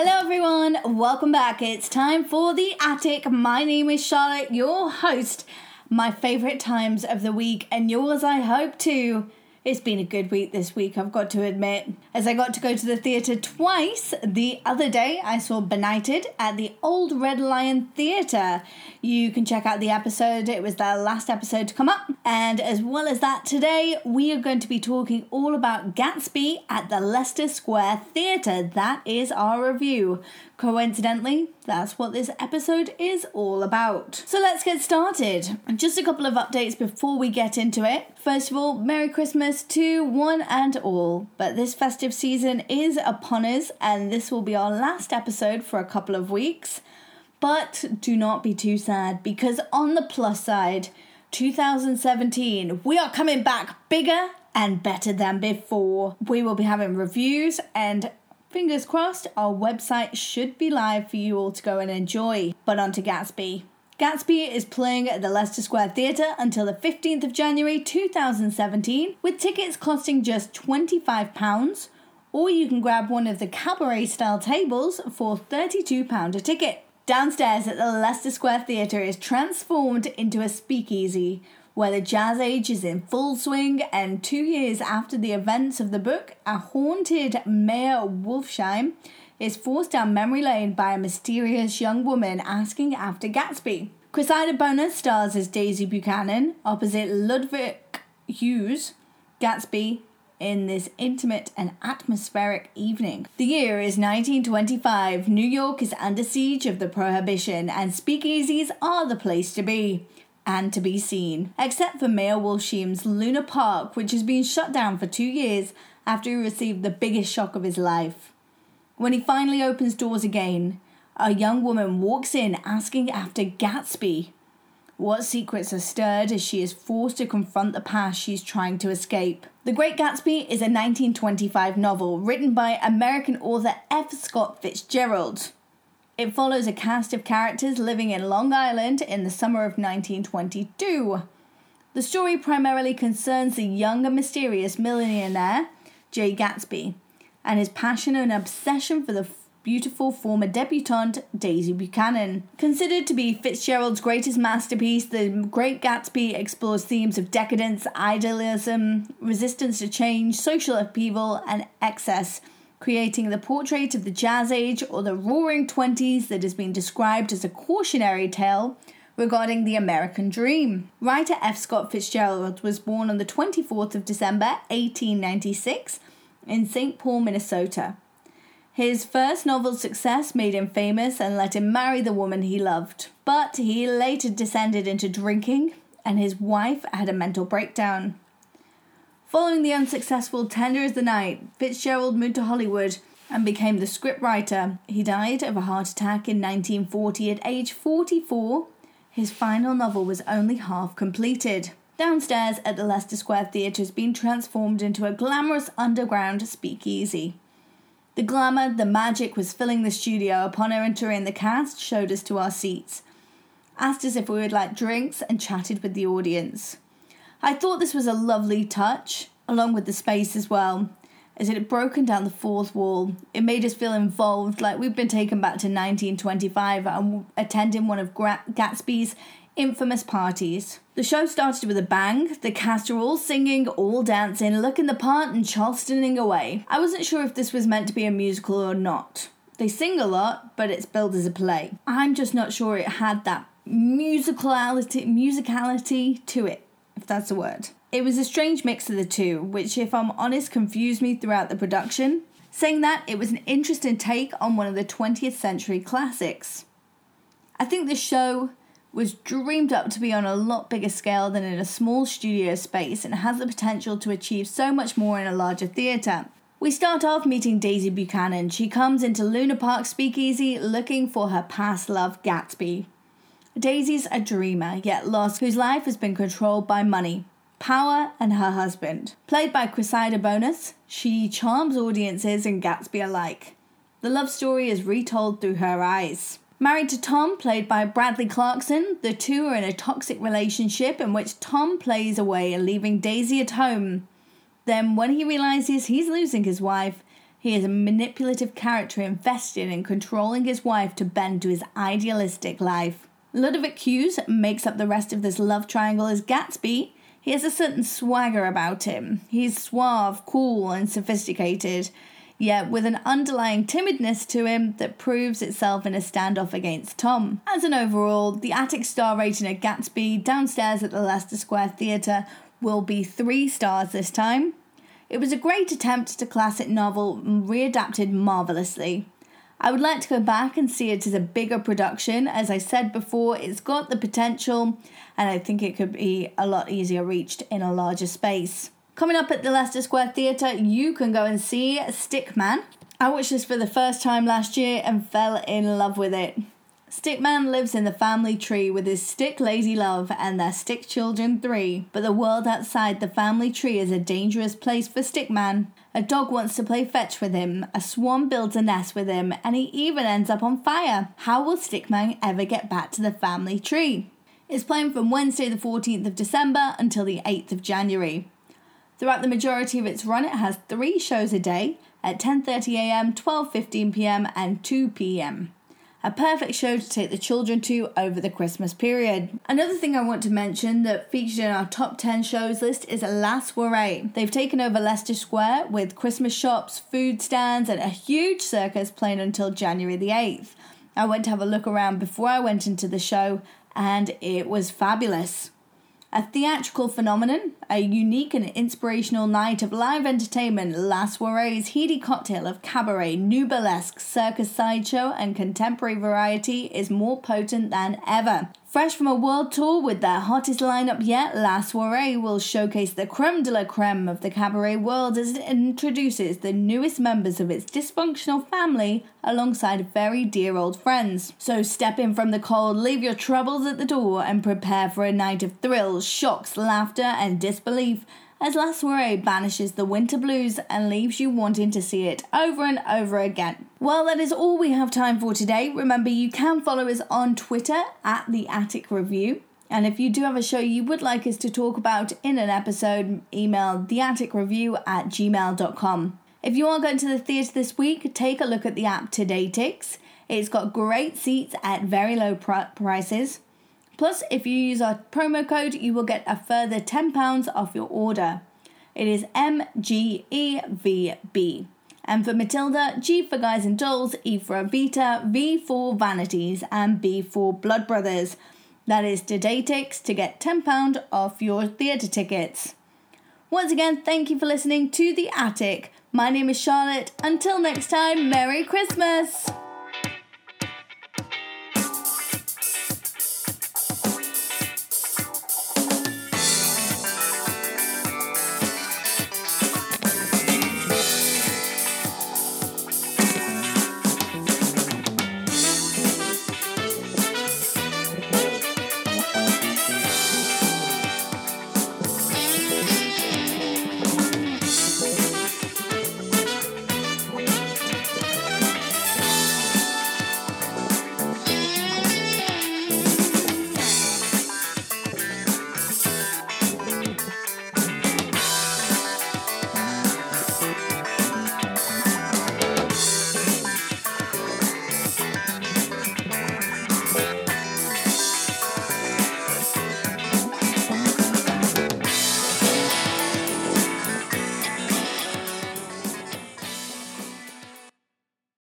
Hello everyone, welcome back. It's time for The Attic. My name is Charlotte, your host. My favourite times of the week, and yours I hope too. It's been a good week this week, I've got to admit, as I got to go to the theatre twice. The other day I saw Benighted at the Old Red Lion Theatre. You can check out the episode, it was their last episode to come up. And as well as that, today we are going to be talking all about Gatsby at the Leicester Square Theatre. That is our review. Coincidentally, that's what this episode is all about. So let's get started. Just a couple of updates before we get into it. First of all, Merry Christmas to one and all. But this festive season is upon us, and this will be our last episode for a couple of weeks. But do not be too sad, because on the plus side, 2017, we are coming back bigger and better than before. We will be having reviews, and fingers crossed, our website should be live for you all to go and enjoy. But on to Gatsby. Gatsby is playing at the Leicester Square Theatre until the 15th of January 2017, with tickets costing just £25, or you can grab one of the cabaret-style tables for £32 a ticket. Downstairs at the Leicester Square Theatre is transformed into a speakeasy, where the jazz age is in full swing, and 2 years after the events of the book, a haunted Meyer Wolfsheim is forced down memory lane by a mysterious young woman asking after Gatsby. Cressida Bonas stars as Daisy Buchanan, opposite Ludwig Hughes, Gatsby, in this intimate and atmospheric evening. The year is 1925. New York is under siege of the Prohibition, and speakeasies are the place to be and to be seen, except for Meyer Wolfsheim's Luna Park, which has been shut down for 2 years after he received the biggest shock of his life. When he finally opens doors again, a young woman walks in asking after Gatsby. What secrets are stirred as she is forced to confront the past she's trying to escape? The Great Gatsby is a 1925 novel written by American author F. Scott Fitzgerald. It follows a cast of characters living in Long Island in the summer of 1922. The story primarily concerns the young and mysterious millionaire, Jay Gatsby, and his passion and obsession for the beautiful former debutante, Daisy Buchanan. Considered to be Fitzgerald's greatest masterpiece, The Great Gatsby explores themes of decadence, idealism, resistance to change, social upheaval, and excess, creating the portrait of the jazz age, or the roaring 20s, that has been described as a cautionary tale regarding the American dream. Writer F. Scott Fitzgerald was born on the 24th of December 1896 in St. Paul, Minnesota. His first novel's success made him famous and let him marry the woman he loved, but he later descended into drinking, and his wife had a mental breakdown. Following the unsuccessful Tender as the Night, Fitzgerald moved to Hollywood and became the scriptwriter. He died of a heart attack in 1940 at age 44. His final novel was only half completed. Downstairs at the Leicester Square Theatre has been transformed into a glamorous underground speakeasy. The glamour, the magic was filling the studio. Upon our entering, the cast showed us to our seats, asked us if we would like drinks, and chatted with the audience. I thought this was a lovely touch, along with the space as well, as it had broken down the fourth wall. It made us feel involved, like we'd been taken back to 1925 and attending one of Gatsby's infamous parties. The show started with a bang. The cast are all singing, all dancing, looking the part and charlestoning away. I wasn't sure if this was meant to be a musical or not. They sing a lot, but it's billed as a play. I'm just not sure it had that musicality to it, if that's a word. It was a strange mix of the two, which, if I'm honest, confused me throughout the production. Saying that, it was an interesting take on one of the 20th century classics. I think the show was dreamed up to be on a lot bigger scale than in a small studio space, and has the potential to achieve so much more in a larger theatre. We start off meeting Daisy Buchanan. She comes into Luna Park Speakeasy looking for her past love, Gatsby. Daisy's a dreamer, yet lost, whose life has been controlled by money, power, and her husband. Played by Cressida Bonas, she charms audiences and Gatsby alike. The love story is retold through her eyes. Married to Tom, played by Bradley Clarkson, the two are in a toxic relationship in which Tom plays away, leaving Daisy at home. Then, when he realizes he's losing his wife, He is a manipulative character invested in controlling his wife to bend to his idealistic life. Ludovic Hughes makes up the rest of this love triangle as Gatsby. He has a certain swagger about him. He's suave, cool, and sophisticated, yet with an underlying timidness to him that proves itself in a standoff against Tom. As an overall, the attic star rating at Gatsby downstairs at the Leicester Square Theatre will be 3 stars this time. It was a great attempt to classic novel and readapted marvellously. I would like to go back and see it as a bigger production. As I said before, it's got the potential and I think it could be a lot easier reached in a larger space. Coming up at the Leicester Square Theatre, you can go and see Stickman. I watched this for the first time last year and fell in love with it. Stickman lives in the family tree with his stick lady love and their stick children 3, but the world outside the family tree is a dangerous place for Stickman. A dog wants to play fetch with him, a swan builds a nest with him, and he even ends up on fire. How will Stickman ever get back to the family tree? It's playing from Wednesday the 14th of December until the 8th of January. Throughout the majority of its run, it has 3 shows a day at 10:30 a.m, 12:15 p.m, and 2 p.m. A perfect show to take the children to over the Christmas period. Another thing I want to mention that featured in our top 10 shows list is La Soirée. They've taken over Leicester Square with Christmas shops, food stands, and a huge circus playing until January the 8th. I went to have a look around before I went into the show and it was fabulous. A theatrical phenomenon, a unique and inspirational night of live entertainment, La Soirée's heady cocktail of cabaret, new burlesque, circus sideshow and contemporary variety is more potent than ever. Fresh from a world tour with their hottest lineup yet, La Soirée will showcase the creme de la creme of the cabaret world as it introduces the newest members of its dysfunctional family alongside very dear old friends. So step in from the cold, leave your troubles at the door and prepare for a night of thrills, shocks, laughter and disbelief as La Soirée banishes the winter blues and leaves you wanting to see it over and over again. Well, that is all we have time for today. Remember, you can follow us on Twitter at The Attic Review. And if you do have a show you would like us to talk about in an episode, email theatticreview@gmail.com. If you are going to the theatre this week, take a look at the app TodayTix. It's got great seats at very low prices. Plus, if you use our promo code, you will get a further £10 off your order. It is MGEVB. M for Matilda, G for Guys and Dolls, E for Evita, V for Vanities, and B for Blood Brothers. That is TodayTix to get £10 off your theatre tickets. Once again, thank you for listening to The Attic. My name is Charlotte. Until next time, Merry Christmas!